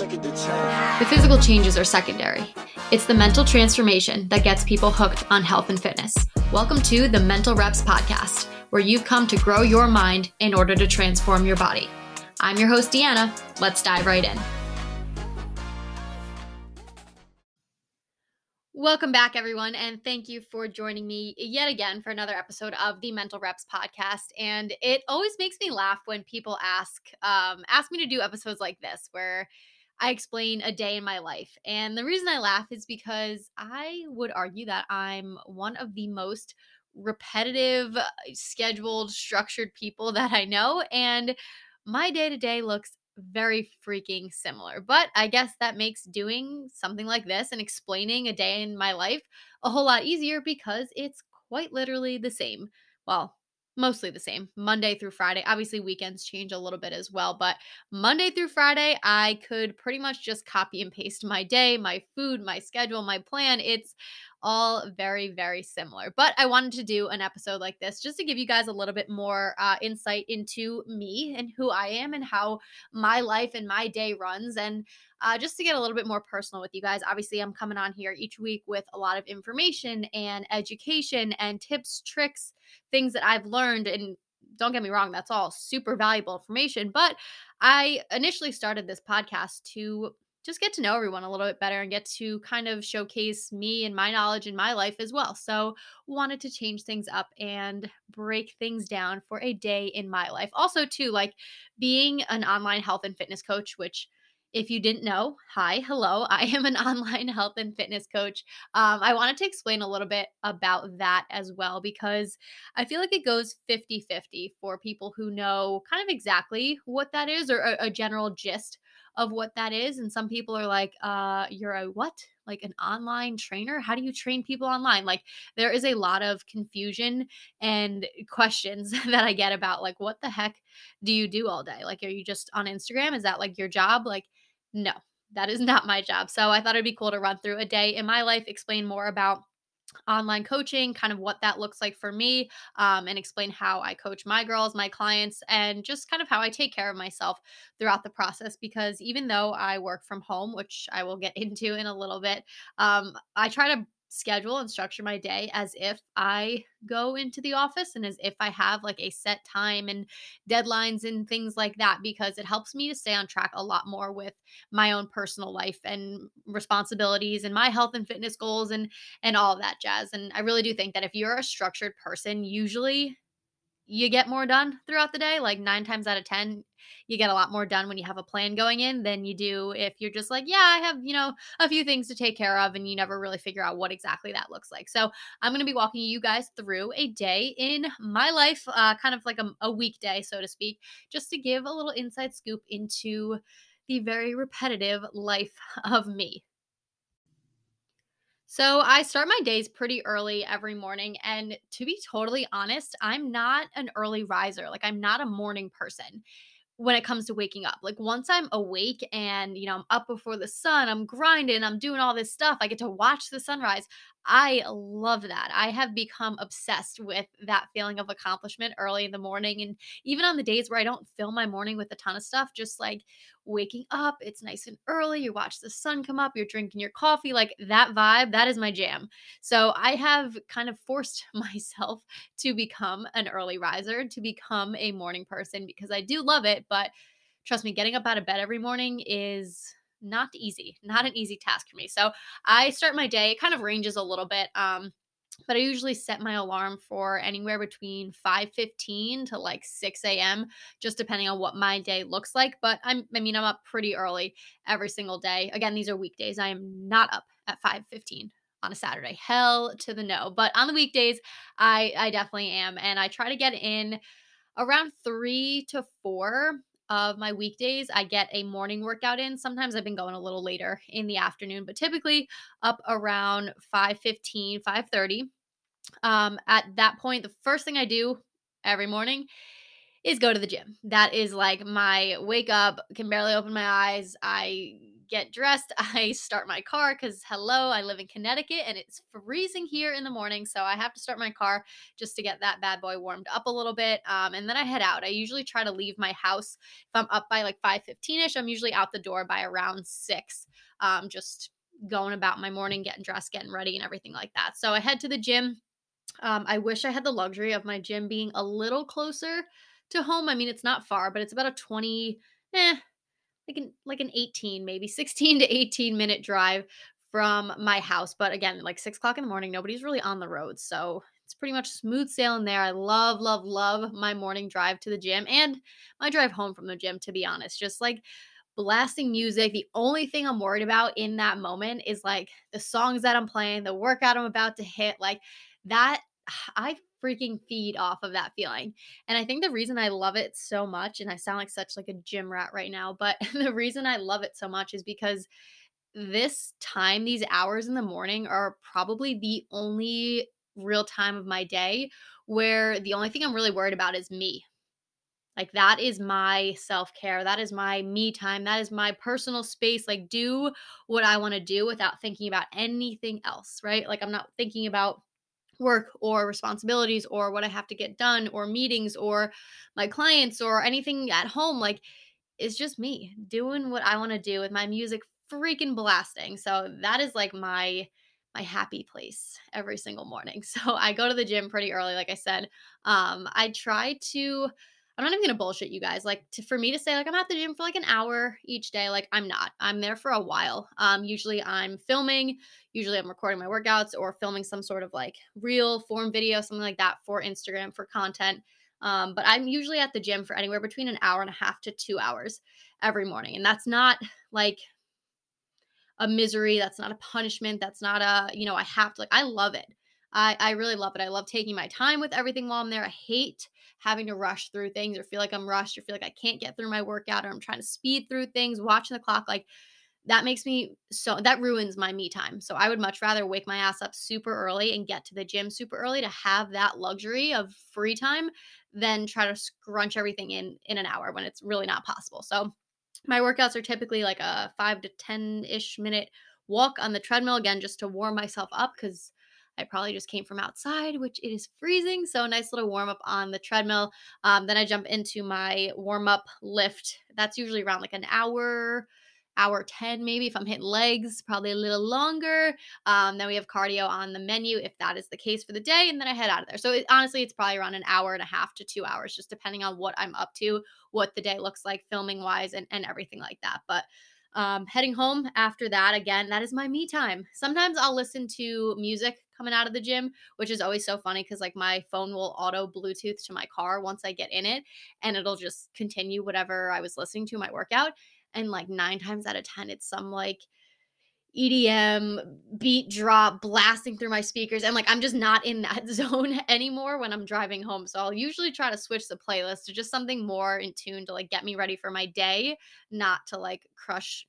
The physical changes are secondary. It's the mental transformation that gets people hooked on health and fitness. Welcome to the Mental Reps Podcast, where you've come to grow your mind in order to transform your body. I'm your host, Deanna. Let's dive right in. Welcome back, everyone, and thank you for joining me yet again for another episode of the Mental Reps Podcast. And it always makes me laugh when people ask me to do episodes like this where I explain a day in my life. And the reason I laugh is because I would argue that I'm one of the most repetitive, scheduled, structured people that I know, and my day-to-day looks very freaking similar. But I guess that makes doing something like this and explaining a day in my life a whole lot easier because it's quite literally the same. Well, mostly the same, Monday through Friday. Obviously, weekends change a little bit as well, but Monday through Friday, I could pretty much just copy and paste my day, my food, my schedule, my plan. It's all very, very similar. But I wanted to do an episode like this just to give you guys a little bit more insight into me and who I am and how my life and my day runs, and just to get a little bit more personal with you guys. Obviously, I'm coming on here each week with a lot of information and education and tips, tricks, things that I've learned. And don't get me wrong, that's all super valuable information. But I initially started this podcast to just get to know everyone a little bit better and get to kind of showcase me and my knowledge in my life as well. So wanted to change things up and break things down for a day in my life. Also too, like being an online health and fitness coach, which if you didn't know, hi, hello, I am an online health and fitness coach. I wanted to explain a little bit about that as well, because I feel like it goes 50-50 for people who know kind of exactly what that is or a general gist of what that is. And some people are like, you're a what? Like an online trainer? How do you train people online? Like there is a lot of confusion and questions that I get about like, what the heck do you do all day? Like, are you just on Instagram? Is that like your job? Like, no, that is not my job. So I thought it'd be cool to run through a day in my life, explain more about online coaching, kind of what that looks like for me, and explain how I coach my girls, my clients, and just kind of how I take care of myself throughout the process. Because even though I work from home, which I will get into in a little bit, I try to schedule and structure my day as if I go into the office and as if I have like a set time and deadlines and things like that, because it helps me to stay on track a lot more with my own personal life and responsibilities and my health and fitness goals and all that jazz. And I really do think that if you're a structured person, usually you get more done throughout the day. Like 9 times out of 10, you get a lot more done when you have a plan going in than you do if you're just like, yeah, I have, a few things to take care of, and you never really figure out what exactly that looks like. So I'm going to be walking you guys through a day in my life, kind of like a weekday, so to speak, just to give a little inside scoop into the very repetitive life of me. So I start my days pretty early every morning, and to be totally honest, I'm not an early riser. Like I'm not a morning person when it comes to waking up. Like once I'm awake and, I'm up before the sun, I'm grinding, I'm doing all this stuff, I get to watch the sunrise. I love that. I have become obsessed with that feeling of accomplishment early in the morning. And even on the days where I don't fill my morning with a ton of stuff, just like waking up, it's nice and early, you watch the sun come up, you're drinking your coffee, like that vibe, that is my jam. So I have kind of forced myself to become an early riser, to become a morning person, because I do love it. But trust me, getting up out of bed every morning is not easy, not an easy task for me. So I start my day, it kind of ranges a little bit, but I usually set my alarm for anywhere between 5:15 to like 6 a.m., just depending on what my day looks like. But I'm up pretty early every single day. Again, these are weekdays. I am not up at 5:15 on a Saturday. Hell to the no. But on the weekdays, I definitely am. And I try to get in around 3 to 4 of my weekdays. I get a morning workout in. Sometimes I've been going a little later in the afternoon, but typically up around 5:15, 5:30. At that point, the first thing I do every morning is go to the gym. That is like my wake up, can barely open my eyes. I get dressed. I start my car because, hello, I live in Connecticut and it's freezing here in the morning. So I have to start my car just to get that bad boy warmed up a little bit. And then I head out. I usually try to leave my house. If I'm up by like 5:15-ish, I'm usually out the door by around 6, just going about my morning, getting dressed, getting ready and everything like that. So I head to the gym. I wish I had the luxury of my gym being a little closer to home. I mean, it's not far, but it's about a 18, 16 to 18 minute drive from my house. But again, like 6 o'clock in the morning, nobody's really on the road. So it's pretty much smooth sailing there. I love, love, love my morning drive to the gym and my drive home from the gym, to be honest, just like blasting music. The only thing I'm worried about in that moment is like the songs that I'm playing, the workout I'm about to hit, like that. I freaking feed off of that feeling. And I think the reason I love it so much, and I sound like such like a gym rat right now, but the reason I love it so much is because this time, these hours in the morning are probably the only real time of my day where the only thing I'm really worried about is me. Like that is my self-care. That is my me time. That is my personal space. Like do what I want to do without thinking about anything else, right? Like I'm not thinking about work or responsibilities or what I have to get done or meetings or my clients or anything at home. Like it's just me doing what I want to do with my music freaking blasting. So that is like my happy place every single morning. So I go to the gym pretty early. Like I said, I'm not even going to bullshit you guys. Like for me to say like I'm at the gym for like an hour each day, like I'm not. I'm there for a while. Usually I'm filming. Usually I'm recording my workouts or filming some sort of like reel form video, something like that for Instagram for content. But I'm usually at the gym for anywhere between an hour and a half to 2 hours every morning. And that's not like a misery. That's not a punishment. That's not a, I have to, like, I love it. I really love it. I love taking my time with everything while I'm there. I hate having to rush through things or feel like I'm rushed or feel like I can't get through my workout or I'm trying to speed through things, watching the clock. Like that makes me that ruins my me time. So I would much rather wake my ass up super early and get to the gym super early to have that luxury of free time than try to scrunch everything in an hour when it's really not possible. So my workouts are typically like a 5 to 10-ish minute walk on the treadmill, again, just to warm myself up because I probably just came from outside, which it is freezing. So a nice little warm up on the treadmill. Then I jump into my warm up lift. That's usually around like an hour, hour 10, maybe if I'm hitting legs, probably a little longer. Then we have cardio on the menu if that is the case for the day. And then I head out of there. So honestly, it's probably around an hour and a half to 2 hours, just depending on what I'm up to, what the day looks like filming wise and everything like that. But heading home after that, again, that is my me time. Sometimes I'll listen to music coming out of the gym, which is always so funny because like my phone will auto Bluetooth to my car once I get in it and it'll just continue whatever I was listening to in my workout. And like 9 times out of 10, it's some like EDM beat drop blasting through my speakers. And like, I'm just not in that zone anymore when I'm driving home. So I'll usually try to switch the playlist to just something more in tune to like get me ready for my day, not to like crush,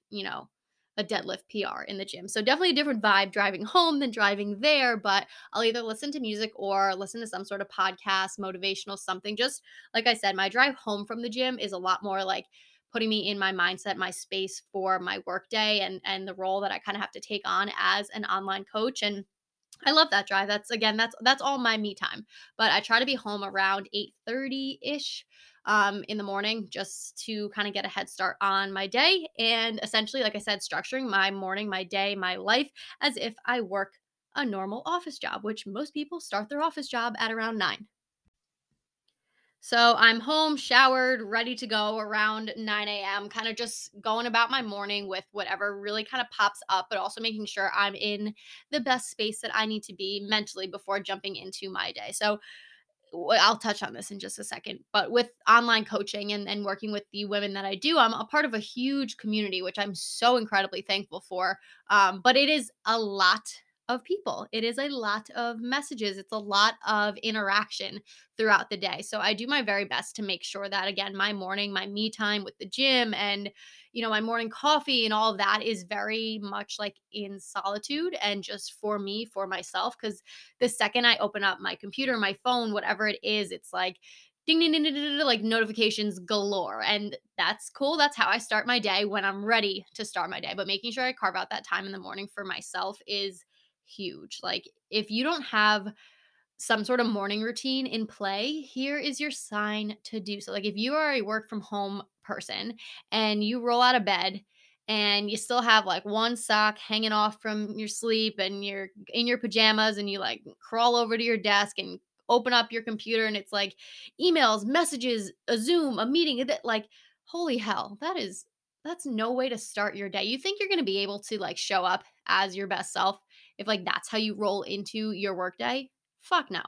a deadlift PR in the gym. So definitely a different vibe driving home than driving there, but I'll either listen to music or listen to some sort of podcast, motivational something. Just like I said, my drive home from the gym is a lot more like putting me in my mindset, my space for my work day and the role that I kind of have to take on as an online coach. And I love that drive. That's all my me time, but I try to be home around 8:30-ish in the morning just to kind of get a head start on my day. And essentially, like I said, structuring my morning, my day, my life as if I work a normal office job, which most people start their office job at around 9. So I'm home, showered, ready to go around 9 a.m., kind of just going about my morning with whatever really kind of pops up, but also making sure I'm in the best space that I need to be mentally before jumping into my day. So I'll touch on this in just a second, but with online coaching and working with the women that I do, I'm a part of a huge community, which I'm so incredibly thankful for, but it is a lot of people. It is a lot of messages. It's a lot of interaction throughout the day. So I do my very best to make sure that, again, my morning, my me time with the gym and, my morning coffee and all of that is very much like in solitude and just for me, for myself. Because the second I open up my computer, my phone, whatever it is, it's like ding, ding, ding, ding, ding, ding, like notifications galore. And that's cool. That's how I start my day when I'm ready to start my day. But making sure I carve out that time in the morning for myself is huge. Like if you don't have some sort of morning routine in play, here is your sign to do so. Like if you are a work from home person and you roll out of bed and you still have like one sock hanging off from your sleep and you're in your pajamas and you like crawl over to your desk and open up your computer and it's like emails, messages, a Zoom, a meeting, like holy hell, that's no way to start your day. You think you're going to be able to like show up as your best self if like that's how you roll into your workday? Fuck no.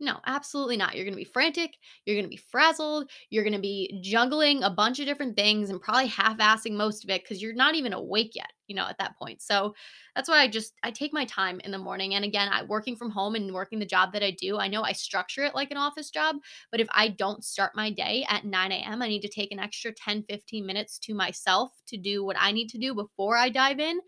No, absolutely not. You're going to be frantic. You're going to be frazzled. You're going to be juggling a bunch of different things and probably half-assing most of it because you're not even awake yet, you know, at that point. So that's why I take my time in the morning. And again, working from home and working the job that I do, I know I structure it like an office job, but if I don't start my day at 9 a.m., I need to take an extra 10, 15 minutes to myself to do what I need to do before I dive in.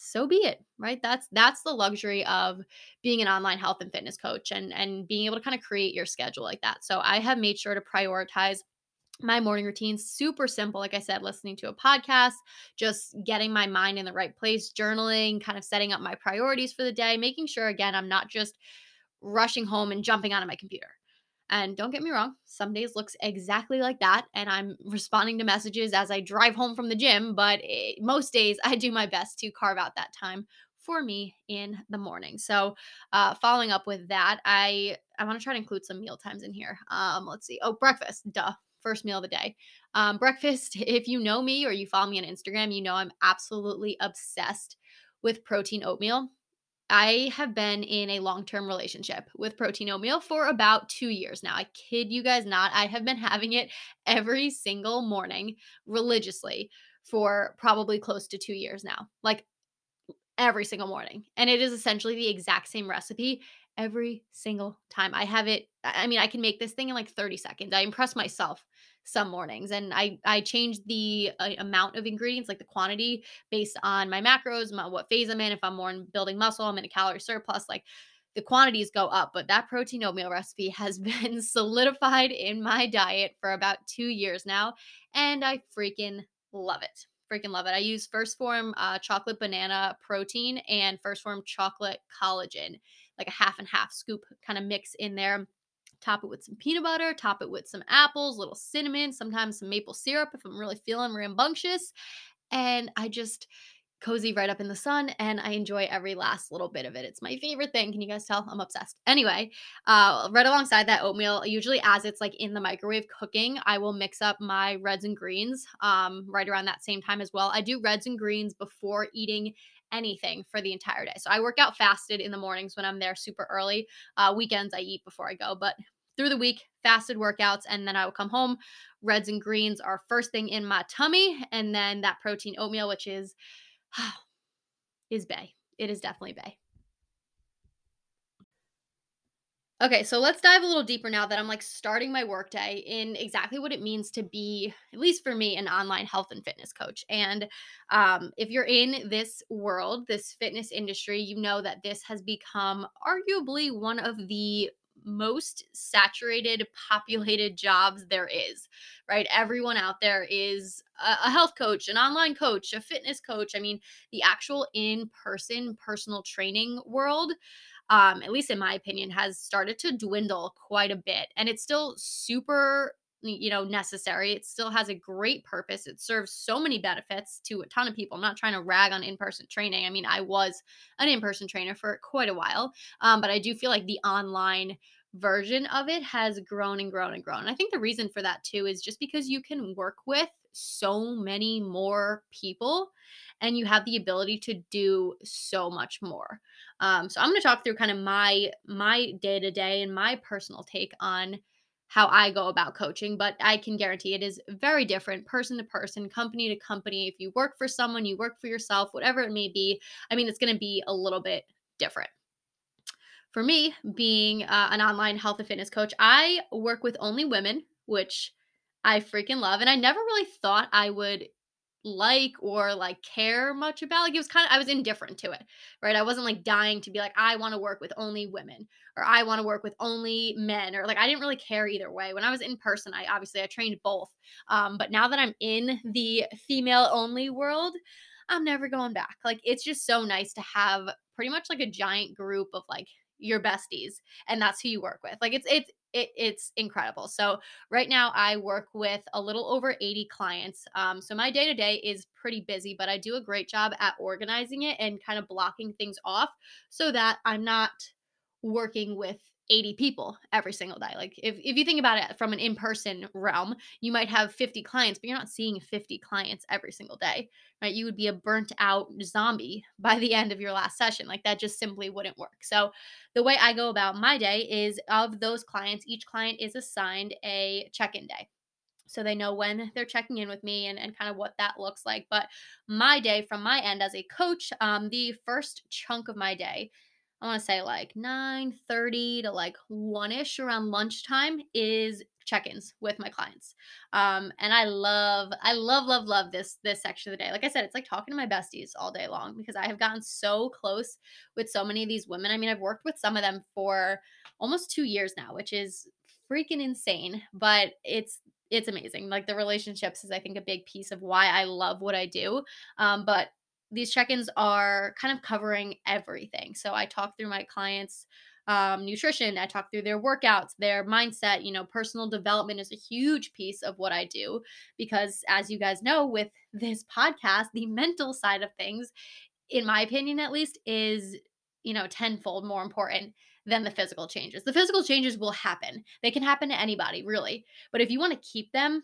So be it, right? That's the luxury of being an online health and fitness coach and being able to kind of create your schedule like that. So I have made sure to prioritize my morning routine. Super simple. Like I said, listening to a podcast, just getting my mind in the right place, journaling, kind of setting up my priorities for the day, making sure, again, I'm not just rushing home and jumping onto my computer. And don't get me wrong, some days looks exactly like that, and I'm responding to messages as I drive home from the gym, but most days I do my best to carve out that time for me in the morning. So following up with that, I want to try to include some meal times in here. Let's see. Oh, breakfast. Duh. First meal of the day. Breakfast, if you know me or you follow me on Instagram, you know I'm absolutely obsessed with protein oatmeal. I have been in a long-term relationship with protein oatmeal for about 2 years now. I kid you guys not. I have been having it every single morning religiously for probably close to 2 years now, like every single morning. And it is essentially the exact same recipe every single time. I have it. I mean, I can make this thing in like 30 seconds. I impress myself some mornings, and I change the amount of ingredients, like the quantity, based on my macros, what phase I'm in. If I'm more in building muscle, I'm in a calorie surplus, like the quantities go up. But that protein oatmeal recipe has been solidified in my diet for about 2 years now, and I freaking love it. I use First Form chocolate banana protein and First Form chocolate collagen, like a half and half scoop kind of mix in there. Top it with some peanut butter, top it with some apples, little cinnamon, sometimes some maple syrup if I'm really feeling rambunctious. And I just cozy right up in the sun and I enjoy every last little bit of it. It's my favorite thing. Can you guys tell? I'm obsessed. Anyway, right alongside that oatmeal, usually as it's like in the microwave cooking, I will mix up my reds and greens right around that same time as well. I do reds and greens before eating anything for the entire day. So I work out fasted in the mornings when I'm there super early. Weekends I eat before I go, but through the week, fasted workouts, and then I will come home. Reds and greens are first thing in my tummy, and then that protein oatmeal, which is bae. It is definitely bae. Okay, so let's dive a little deeper now that I'm like starting my workday in exactly what it means to be, at least for me, an online health and fitness coach. And if you're in this world, this fitness industry, you know that this has become arguably one of the most saturated, populated jobs there is, right? Everyone out there is a health coach, an online coach, a fitness coach. I mean, the actual in-person personal training world, at least in my opinion, has started to dwindle quite a bit. And it's still super, necessary. It still has a great purpose. It serves so many benefits to a ton of people. I'm not trying to rag on in-person training. I mean, I was an in-person trainer for quite a while, but I do feel like the online version of it has grown and grown and grown. And I think the reason for that too is just because you can work with so many more people and you have the ability to do so much more. So I'm going to talk through kind of my day-to-day and my personal take on how I go about coaching, but I can guarantee it is very different person to person, company to company. If you work for someone, you work for yourself, whatever it may be. I mean, it's going to be a little bit different. For me, being an online health and fitness coach, I work with only women, which I freaking love. And I never really thought I would like or like care much about. Like it was kind of, I was indifferent to it, right? I wasn't like dying to be like, I want to work with only women or I want to work with only men, or like, I didn't really care either way. When I was in person, I trained both. But now that I'm in the female only world, I'm never going back. Like, it's just so nice to have pretty much like a giant group of like your besties, and that's who you work with. Like it's incredible. So right now I work with a little over 80 clients. So my day-to-day is pretty busy, but I do a great job at organizing it and kind of blocking things off so that I'm not working with 80 people every single day. Like if you think about it from an in-person realm, you might have 50 clients, but you're not seeing 50 clients every single day, right? You would be a burnt out zombie by the end of your last session. Like that just simply wouldn't work. So the way I go about my day is of those clients, each client is assigned a check-in day. So they know when they're checking in with me and kind of what that looks like. But my day from my end as a coach, the first chunk of my day, I want to say like 9:30 to like 1-ish around lunchtime is check-ins with my clients. And I love this section of the day. Like I said, it's like talking to my besties all day long because I have gotten so close with so many of these women. I mean, I've worked with some of them for almost 2 years now, which is freaking insane, but it's amazing. Like the relationships is, I think, a big piece of why I love what I do. But these check-ins are kind of covering everything. So I talk through my clients' nutrition. I talk through their workouts, their mindset. You know, personal development is a huge piece of what I do because, as you guys know, with this podcast, the mental side of things, in my opinion at least, is, you know, tenfold more important than the physical changes. The physical changes will happen. They can happen to anybody, really. But if you want to keep them,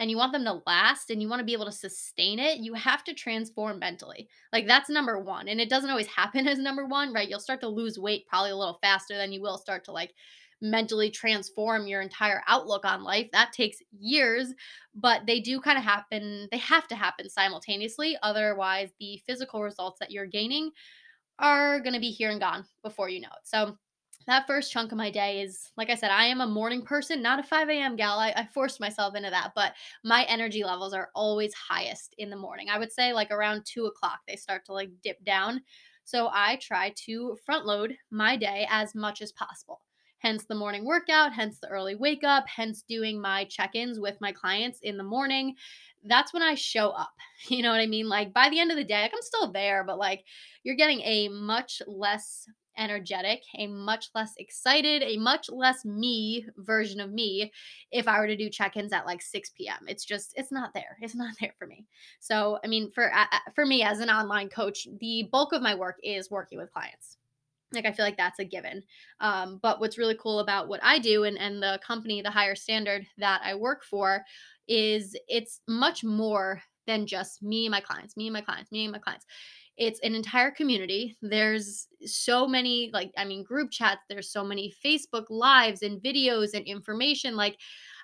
and you want them to last and you want to be able to sustain it, you have to transform mentally. Like that's number one. And it doesn't always happen as number one, right? You'll start to lose weight probably a little faster than you will start to like mentally transform your entire outlook on life. That takes years, but they do kind of happen. They have to happen simultaneously. Otherwise, the physical results that you're gaining are going to be here and gone before you know it. So that first chunk of my day is, like I said, I am a morning person, not a 5 a.m. gal. I forced myself into that, but my energy levels are always highest in the morning. I would say like around 2 o'clock, they start to like dip down. So I try to front load my day as much as possible. Hence the morning workout, hence the early wake up, hence doing my check-ins with my clients in the morning. That's when I show up. You know what I mean? Like by the end of the day, like I'm still there, but like you're getting a much less energetic, a much less excited, a much less me version of me if I were to do check-ins at like 6 p.m. It's just, it's not there. It's not there for me. So, I mean, for me as an online coach, the bulk of my work is working with clients. Like, I feel like that's a given. But what's really cool about what I do and the company, the Higher Standard that I work for, is it's much more than just me and my clients, me and my clients, me and my clients. It's an entire community. There's so many, like, I mean, group chats, there's so many Facebook lives and videos and information. Like,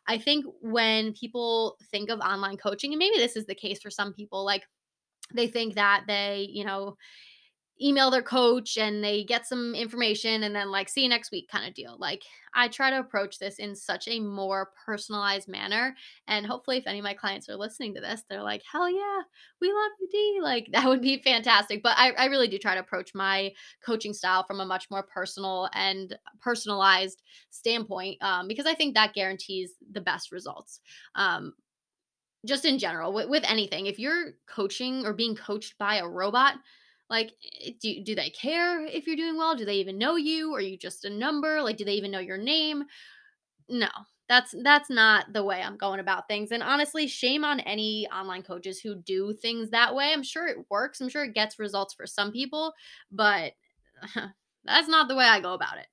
I think when people think of online coaching, and maybe this is the case for some people, like they think that they, you know, email their coach and they get some information and then like, see you next week kind of deal. Like I try to approach this in such a more personalized manner. And hopefully if any of my clients are listening to this, they're like, hell yeah, we love you, D. Like that would be fantastic. But I really do try to approach my coaching style from a much more personal and personalized standpoint because I think that guarantees the best results. Just in general, with anything, if you're coaching or being coached by a robot, like, do they care if you're doing well? Do they even know you? Are you just a number? Like, do they even know your name? No, that's not the way I'm going about things. And honestly, shame on any online coaches who do things that way. I'm sure it works. I'm sure it gets results for some people, but that's not the way I go about it.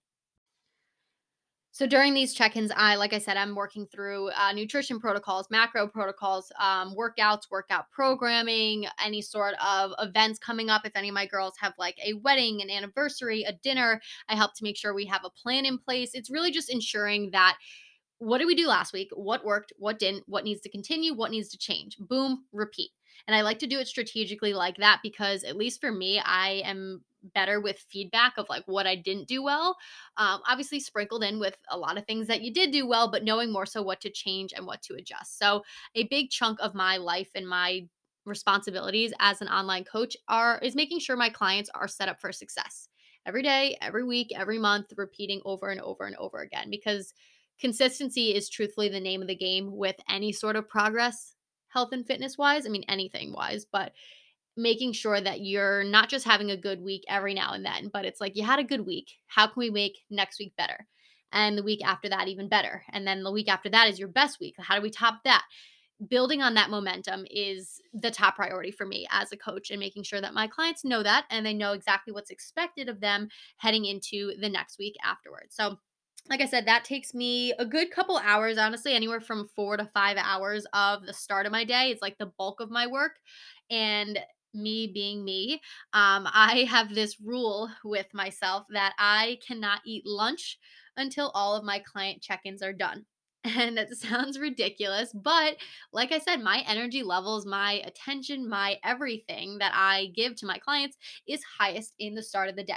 So during these check-ins, like I said, I'm working through nutrition protocols, macro protocols, workouts, workout programming, any sort of events coming up. If any of my girls have like a wedding, an anniversary, a dinner, I help to make sure we have a plan in place. It's really just ensuring that what did we do last week? What worked? What didn't? What needs to continue? What needs to change? Boom, repeat. And I like to do it strategically like that because at least for me, I am better with feedback of like what I didn't do well. Obviously sprinkled in with a lot of things that you did do well, but knowing more so what to change and what to adjust. So a big chunk of my life and my responsibilities as an online coach is making sure my clients are set up for success every day, every week, every month, repeating over and over and over again, because consistency is truthfully the name of the game with any sort of progress, health and fitness wise. I mean, anything wise, but making sure that you're not just having a good week every now and then, but it's like, you had a good week. How can we make next week better? And the week after that, even better. And then the week after that is your best week. How do we top that? Building on that momentum is the top priority for me as a coach, and making sure that my clients know that and they know exactly what's expected of them heading into the next week afterwards. So like I said, that takes me a good couple hours, honestly, anywhere from 4 to 5 hours of the start of my day. It's like the bulk of my work. And me being me, I have this rule with myself that I cannot eat lunch until all of my client check-ins are done. And that sounds ridiculous, but like I said, my energy levels, my attention, my everything that I give to my clients is highest in the start of the day.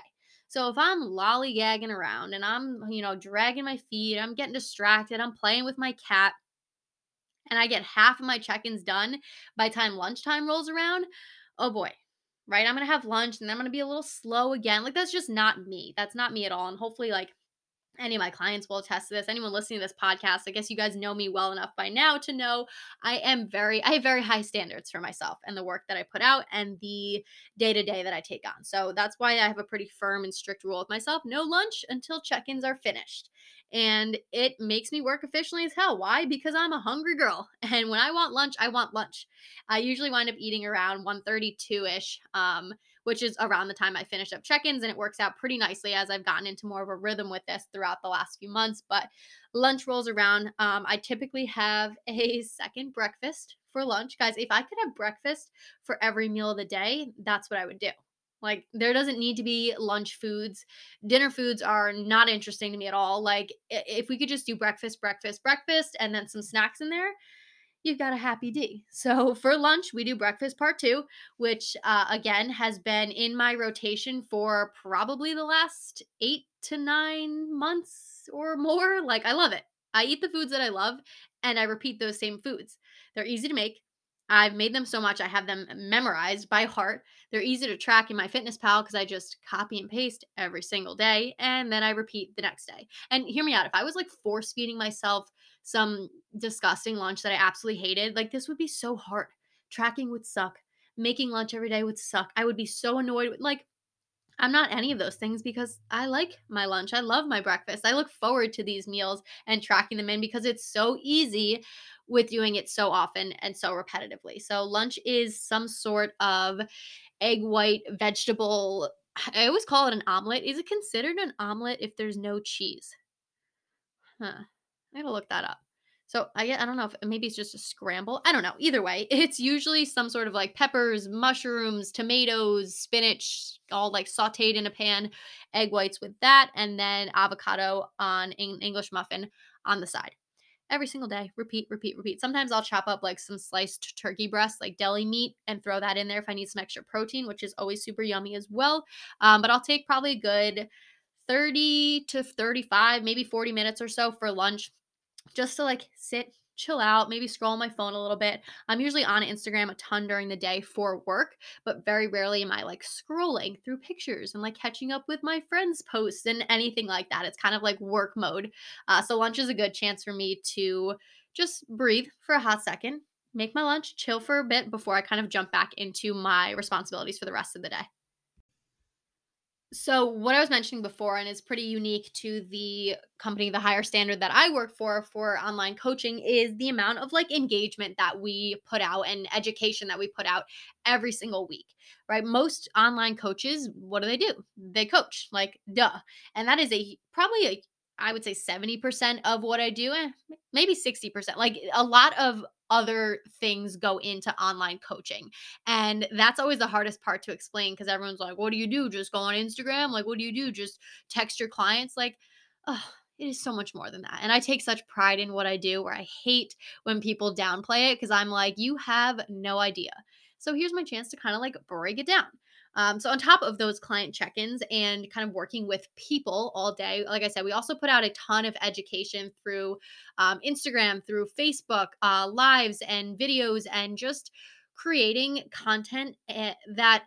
So if I'm lollygagging around and I'm, dragging my feet, I'm getting distracted, I'm playing with my cat, and I get half of my check-ins done by the time lunchtime rolls around, oh boy, right? I'm going to have lunch and then I'm going to be a little slow again. Like, that's just not me. That's not me at all. And hopefully, like, any of my clients will attest to this. Anyone listening to this podcast, I guess you guys know me well enough by now to know I have very high standards for myself and the work that I put out and the day-to-day that I take on. So that's why I have a pretty firm and strict rule with myself. No lunch until check-ins are finished. And it makes me work efficiently as hell. Why? Because I'm a hungry girl. And when I want lunch, I want lunch. I usually wind up eating around 1:32-ish, which is around the time I finish up check-ins, and it works out pretty nicely as I've gotten into more of a rhythm with this throughout the last few months. But lunch rolls around. I typically have a second breakfast for lunch. Guys, if I could have breakfast for every meal of the day, that's what I would do. Like, there doesn't need to be lunch foods. Dinner foods are not interesting to me at all. Like, if we could just do breakfast, and then some snacks in there, you've got a happy D. So for lunch, we do breakfast part 2, which again has been in my rotation for probably the last 8 to 9 months or more. Like, I love it. I eat the foods that I love and I repeat those same foods. They're easy to make. I've made them so much, I have them memorized by heart. They're easy to track in MyFitnessPal because I just copy and paste every single day, and then I repeat the next day. And hear me out. If I was like force feeding myself some disgusting lunch that I absolutely hated, like, this would be so hard. Tracking would suck. Making lunch every day would suck. I would be so annoyed. Like, I'm not any of those things because I like my lunch. I love my breakfast. I look forward to these meals and tracking them in because it's so easy with doing it so often and so repetitively. So lunch is some sort of egg white vegetable. I always call it an omelet. Is it considered an omelet if there's no cheese? I gotta look that up. So I don't know if maybe it's just a scramble. I don't know. Either way, it's usually some sort of like peppers, mushrooms, tomatoes, spinach, all like sauteed in a pan, egg whites with that, and then avocado on an English muffin on the side. Every single day, repeat. Sometimes I'll chop up like some sliced turkey breast, like deli meat, and throw that in there if I need some extra protein, which is always super yummy as well. But I'll take probably a good 30 to 35, maybe 40 minutes or so for lunch, just to like sit, chill out, maybe scroll on my phone a little bit. I'm usually on Instagram a ton during the day for work, but very rarely am I like scrolling through pictures and like catching up with my friends' posts and anything like that. It's kind of like work mode. So lunch is a good chance for me to just breathe for a hot second, make my lunch, chill for a bit before I kind of jump back into my responsibilities for the rest of the day. So what I was mentioning before, and is pretty unique to the company, the Higher Standard, that I work for online coaching, is the amount of like engagement that we put out and education that we put out every single week, right? Most online coaches, what do? They coach, like, duh. And that is I would say 70% of what I do, maybe 60%. Like, a lot of other things go into online coaching. And that's always the hardest part to explain because everyone's like, what do you do? Just go on Instagram? Like, what do you do? Just text your clients? Like, oh, it is so much more than that. And I take such pride in what I do, where I hate when people downplay it because I'm like, you have no idea. So here's my chance to kind of like break it down. So on top of those client check-ins and kind of working with people all day, like I said, we also put out a ton of education through Instagram, through Facebook, lives and videos, and just creating content that,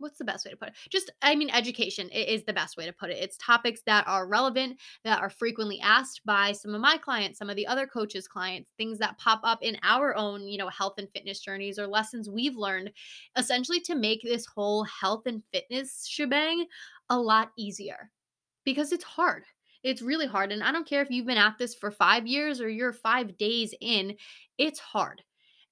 what's the best way to put it? Just, I mean, education is the best way to put it. It's topics that are relevant, that are frequently asked by some of my clients, some of the other coaches' clients, things that pop up in our own, you know, health and fitness journeys or lessons we've learned, essentially to make this whole health and fitness shebang a lot easier, because it's hard. It's really hard. And I don't care if you've been at this for 5 years or you're 5 days in, it's hard.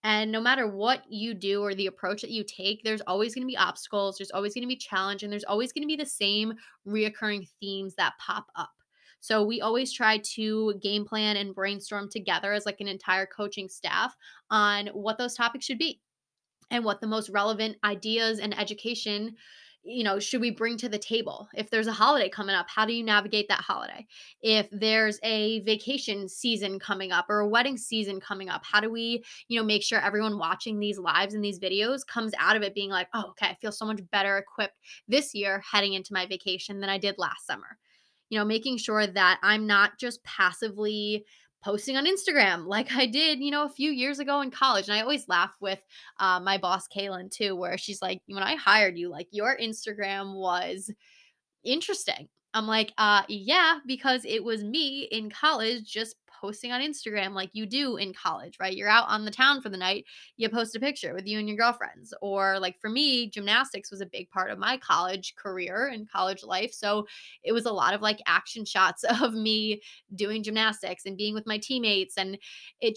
And no matter what you do or the approach that you take, there's always going to be obstacles, there's always going to be challenge, and there's always going to be the same reoccurring themes that pop up. So we always try to game plan and brainstorm together as like an entire coaching staff on what those topics should be and what the most relevant ideas and education, you know, should we bring to the table. If there's a holiday coming up, how do you navigate that holiday? If there's a vacation season coming up or a wedding season coming up, how do we, you know, make sure everyone watching these lives and these videos comes out of it being like, oh, okay, I feel so much better equipped this year heading into my vacation than I did last summer. You know, making sure that I'm not just passively posting on Instagram like I did, you know, a few years ago in college. And I always laugh with my boss, Kaylin, too, where she's like, when I hired you, like, your Instagram was interesting. I'm like, yeah, because it was me in college just posting on Instagram like you do in college, right? You're out on the town for the night, you post a picture with you and your girlfriends. Or like for me, gymnastics was a big part of my college career and college life. So it was a lot of like action shots of me doing gymnastics and being with my teammates. And it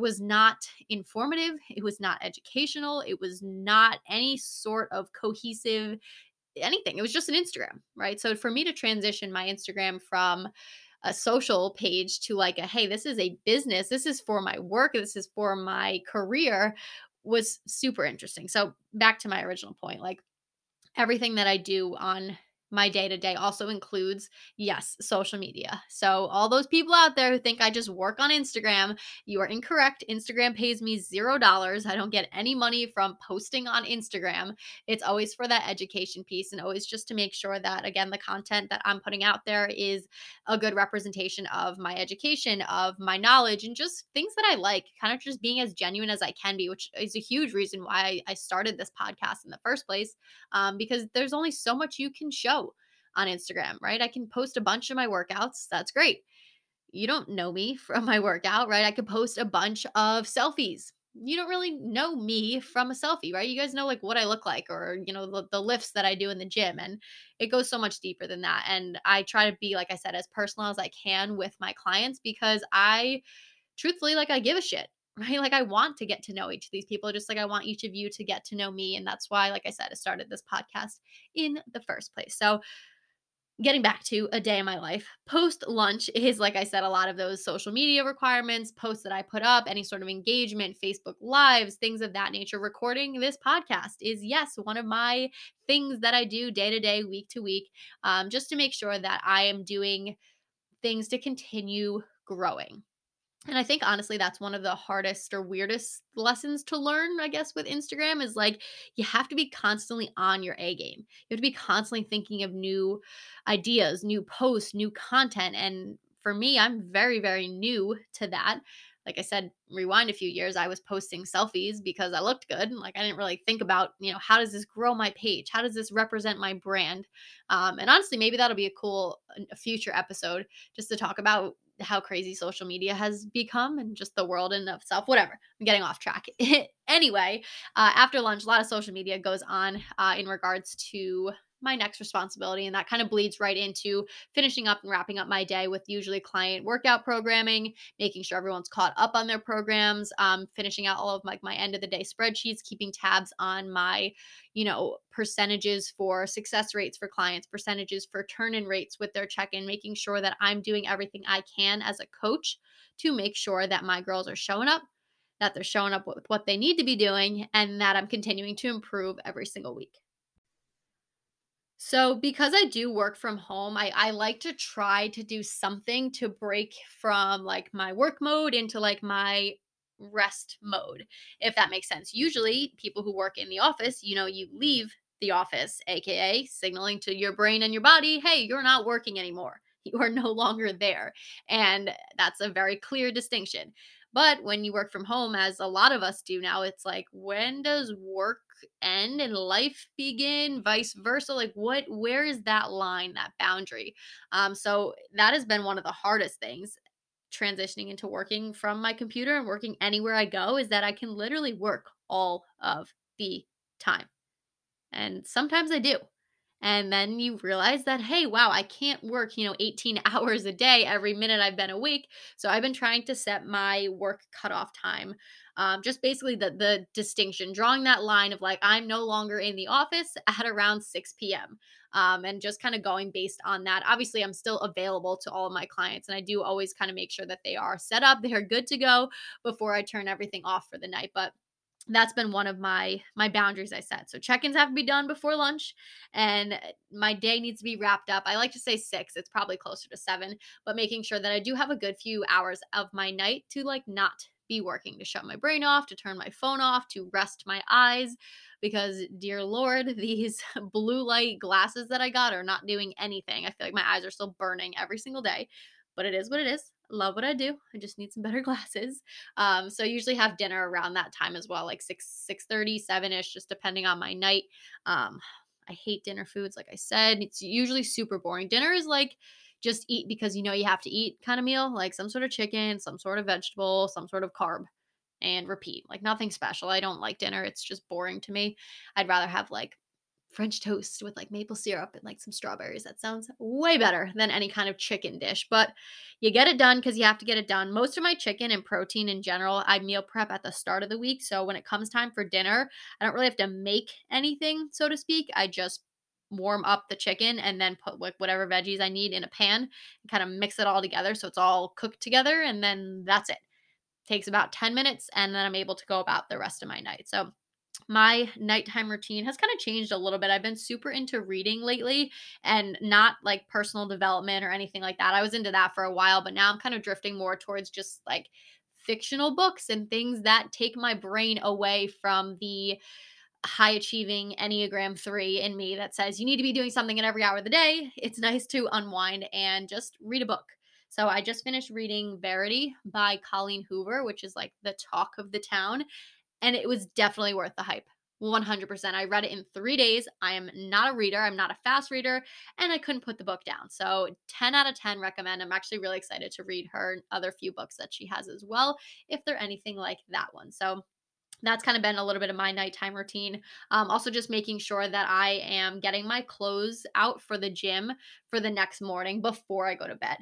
was not informative. It was not educational. It was not any sort of cohesive anything. It was just an Instagram, right? So for me to transition my Instagram from a social page to like a, hey, this is a business, this is for my work, this is for my career, was super interesting. So back to my original point, like everything that I do on my day-to-day also includes, yes, social media. So all those people out there who think I just work on Instagram, you are incorrect. Instagram pays me $0. I don't get any money from posting on Instagram. It's always for that education piece and always just to make sure that, again, the content that I'm putting out there is a good representation of my education, of my knowledge, and just things that I like, kind of just being as genuine as I can be, which is a huge reason why I started this podcast in the first place, because there's only so much you can show on Instagram, right? I can post a bunch of my workouts. That's great. You don't know me from my workout, right? I could post a bunch of selfies. You don't really know me from a selfie, right? You guys know like what I look like, or, you know, the lifts that I do in the gym. And it goes so much deeper than that. And I try to be, like I said, as personal as I can with my clients, because I truthfully, like, I give a shit, right? Like, I want to get to know each of these people, just like I want each of you to get to know me. And that's why, like I said, I started this podcast in the first place. So getting back to a day in my life, post-lunch is, like I said, a lot of those social media requirements, posts that I put up, any sort of engagement, Facebook Lives, things of that nature. Recording this podcast is, yes, one of my things that I do day to day, week to week, just to make sure that I am doing things to continue growing. And I think, honestly, that's one of the hardest or weirdest lessons to learn, I guess, with Instagram, is like, you have to be constantly on your A game. You have to be constantly thinking of new ideas, new posts, new content. And for me, I'm very, very new to that. Like I said, rewind a few years, I was posting selfies because I looked good. Like, I didn't really think about, you know, how does this grow my page? How does this represent my brand? And honestly, maybe that'll be a cool future episode just to talk about how crazy social media has become and just the world in and of itself. Whatever, I'm getting off track. Anyway, after lunch, a lot of social media goes on in regards to my next responsibility. And that kind of bleeds right into finishing up and wrapping up my day with usually client workout programming, making sure everyone's caught up on their programs, finishing out all of like my end of the day spreadsheets, keeping tabs on my, you know, percentages for success rates for clients, percentages for turn-in rates with their check-in, making sure that I'm doing everything I can as a coach to make sure that my girls are showing up, that they're showing up with what they need to be doing, and that I'm continuing to improve every single week. So because I do work from home, I like to try to do something to break from like my work mode into like my rest mode, if that makes sense. Usually people who work in the office, you know, you leave the office, aka signaling to your brain and your body, hey, you're not working anymore. You are no longer there. And that's a very clear distinction. But when you work from home, as a lot of us do now, it's like, when does work end and life begin, vice versa? Like, where is that line, that boundary? So that has been one of the hardest things, transitioning into working from my computer and working anywhere I go, is that I can literally work all of the time. And sometimes I do. And then you realize that, hey, wow, I can't work, 18 hours a day every minute I've been awake. So I've been trying to set my work cutoff time. Just basically the distinction, drawing that line of like, I'm no longer in the office at around 6 p.m. And just kind of going based on that. Obviously, I'm still available to all of my clients, and I do always kind of make sure that they are set up, they are good to go before I turn everything off for the night. But that's been one of my boundaries I set. So check-ins have to be done before lunch, and my day needs to be wrapped up. I like to say 6, it's probably closer to 7, but making sure that I do have a good few hours of my night to like not be working, to shut my brain off, to turn my phone off, to rest my eyes, because dear Lord, these blue light glasses that I got are not doing anything. I feel like my eyes are still burning every single day, but it is what it is. Love what I do. I just need some better glasses. So I usually have dinner around that time as well, like 6:30, 7-ish, just depending on my night. I hate dinner foods. Like I said, it's usually super boring. Dinner is like just eat because you have to eat kind of meal, like some sort of chicken, some sort of vegetable, some sort of carb, and repeat. Like nothing special. I don't like dinner. It's just boring to me. I'd rather have like French toast with like maple syrup and like some strawberries. That sounds way better than any kind of chicken dish, but you get it done because you have to get it done. Most of my chicken and protein in general, I meal prep at the start of the week. So when it comes time for dinner, I don't really have to make anything, so to speak. I just warm up the chicken and then put like whatever veggies I need in a pan and kind of mix it all together so it's all cooked together, and then that's it. Takes about 10 minutes and then I'm able to go about the rest of my night. So my nighttime routine has kind of changed a little bit. I've been super into reading lately, and not like personal development or anything like that. I was into that for a while, but now I'm kind of drifting more towards just like fictional books and things that take my brain away from the high achieving Enneagram 3 in me that says you need to be doing something at every hour of the day. It's nice to unwind and just read a book. So I just finished reading Verity by Colleen Hoover, which is like the talk of the town. And it was definitely worth the hype, 100%. I read it in 3 days. I am not a reader. I'm not a fast reader. And I couldn't put the book down. So 10 out of 10 recommend. I'm actually really excited to read her and other few books that she has as well, if they're anything like that one. So that's kind of been a little bit of my nighttime routine. Also just making sure that I am getting my clothes out for the gym for the next morning before I go to bed.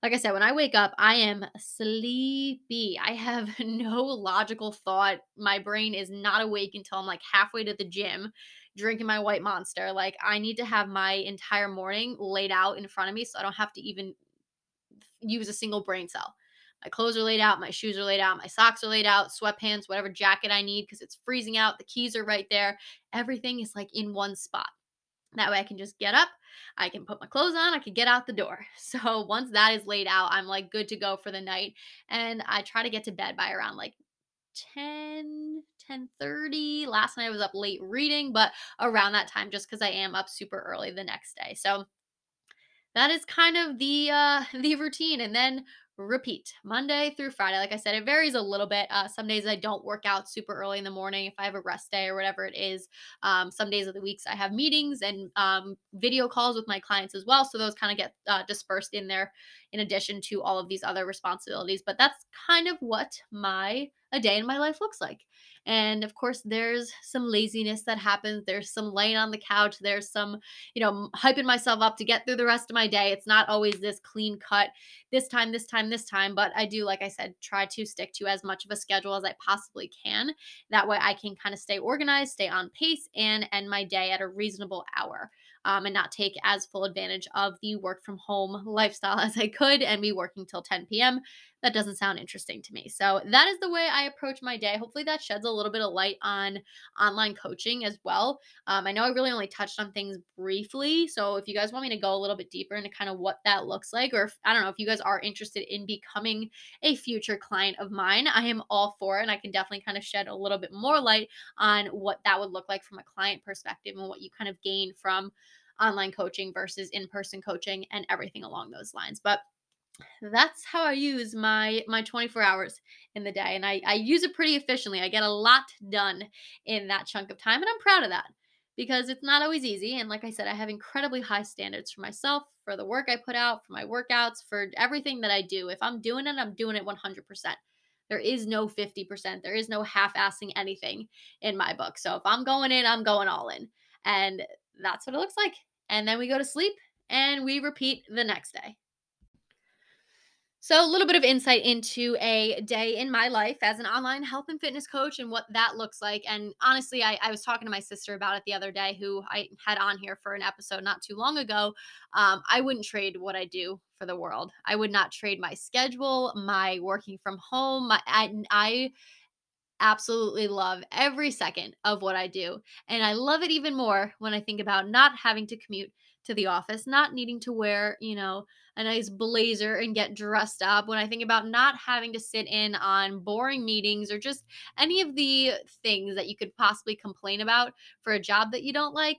Like I said, when I wake up, I am sleepy. I have no logical thought. My brain is not awake until I'm like halfway to the gym, drinking my White Monster. Like I need to have my entire morning laid out in front of me so I don't have to even use a single brain cell. My clothes are laid out. My shoes are laid out. My socks are laid out. Sweatpants, whatever jacket I need because it's freezing out. The keys are right there. Everything is like in one spot. That way I can just get up, I can put my clothes on, I can get out the door. So once that is laid out, I'm like good to go for the night. And I try to get to bed by around like 10:30. Last night I was up late reading, but around that time just because I am up super early the next day. So that is kind of the routine. And then repeat Monday through Friday. Like I said, it varies a little bit. Some days I don't work out super early in the morning if I have a rest day or whatever it is. Some days of the weeks I have meetings and video calls with my clients as well. So those kind of get dispersed in there in addition to all of these other responsibilities. But that's kind of what a day in my life looks like. And of course, there's some laziness that happens. There's some laying on the couch. There's some, hyping myself up to get through the rest of my day. It's not always this clean cut, this time. But I do, like I said, try to stick to as much of a schedule as I possibly can. That way I can kind of stay organized, stay on pace, and end my day at a reasonable hour. And not take as full advantage of the work from home lifestyle as I could and be working till 10 p.m. That doesn't sound interesting to me. So that is the way I approach my day. Hopefully that sheds a little bit of light on online coaching as well. I know I really only touched on things briefly. So if you guys want me to go a little bit deeper into kind of what that looks like, or if you guys are interested in becoming a future client of mine, I am all for it. And I can definitely kind of shed a little bit more light on what that would look like from a client perspective and what you kind of gain from online coaching versus in-person coaching and everything along those lines. But that's how I use my 24 hours in the day. And I use it pretty efficiently. I get a lot done in that chunk of time. And I'm proud of that because it's not always easy. And like I said, I have incredibly high standards for myself, for the work I put out, for my workouts, for everything that I do. If I'm doing it, I'm doing it 100%. There is no 50%. There is no half-assing anything in my book. So if I'm going in, I'm going all in. And that's what it looks like. And then we go to sleep and we repeat the next day. So a little bit of insight into a day in my life as an online health and fitness coach and what that looks like. And honestly, I was talking to my sister about it the other day, who I had on here for an episode not too long ago. I wouldn't trade what I do for the world. I would not trade my schedule, my working from home. I absolutely love every second of what I do. And I love it even more when I think about not having to commute to the office, not needing to wear, a nice blazer and get dressed up, when I think about not having to sit in on boring meetings or just any of the things that you could possibly complain about for a job that you don't like,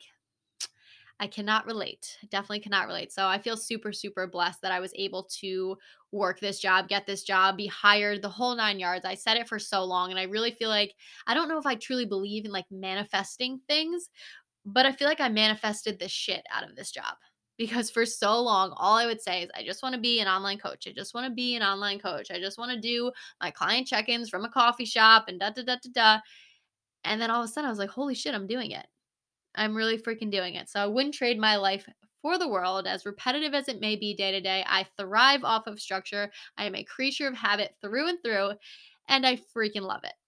I cannot relate. I definitely cannot relate. So I feel super, super blessed that I was able to work this job, get this job, be hired, the whole nine yards. I said it for so long, and I really feel like, I don't know if I truly believe in like manifesting things, but I feel like I manifested the shit out of this job, because for so long, all I would say is, I just want to be an online coach. I just want to be an online coach. I just want to do my client check-ins from a coffee shop and da-da-da-da-da. And then all of a sudden I was like, holy shit, I'm doing it. I'm really freaking doing it. So I wouldn't trade my life for the world. As repetitive as it may be day to day, I thrive off of structure. I am a creature of habit through and through, and I freaking love it.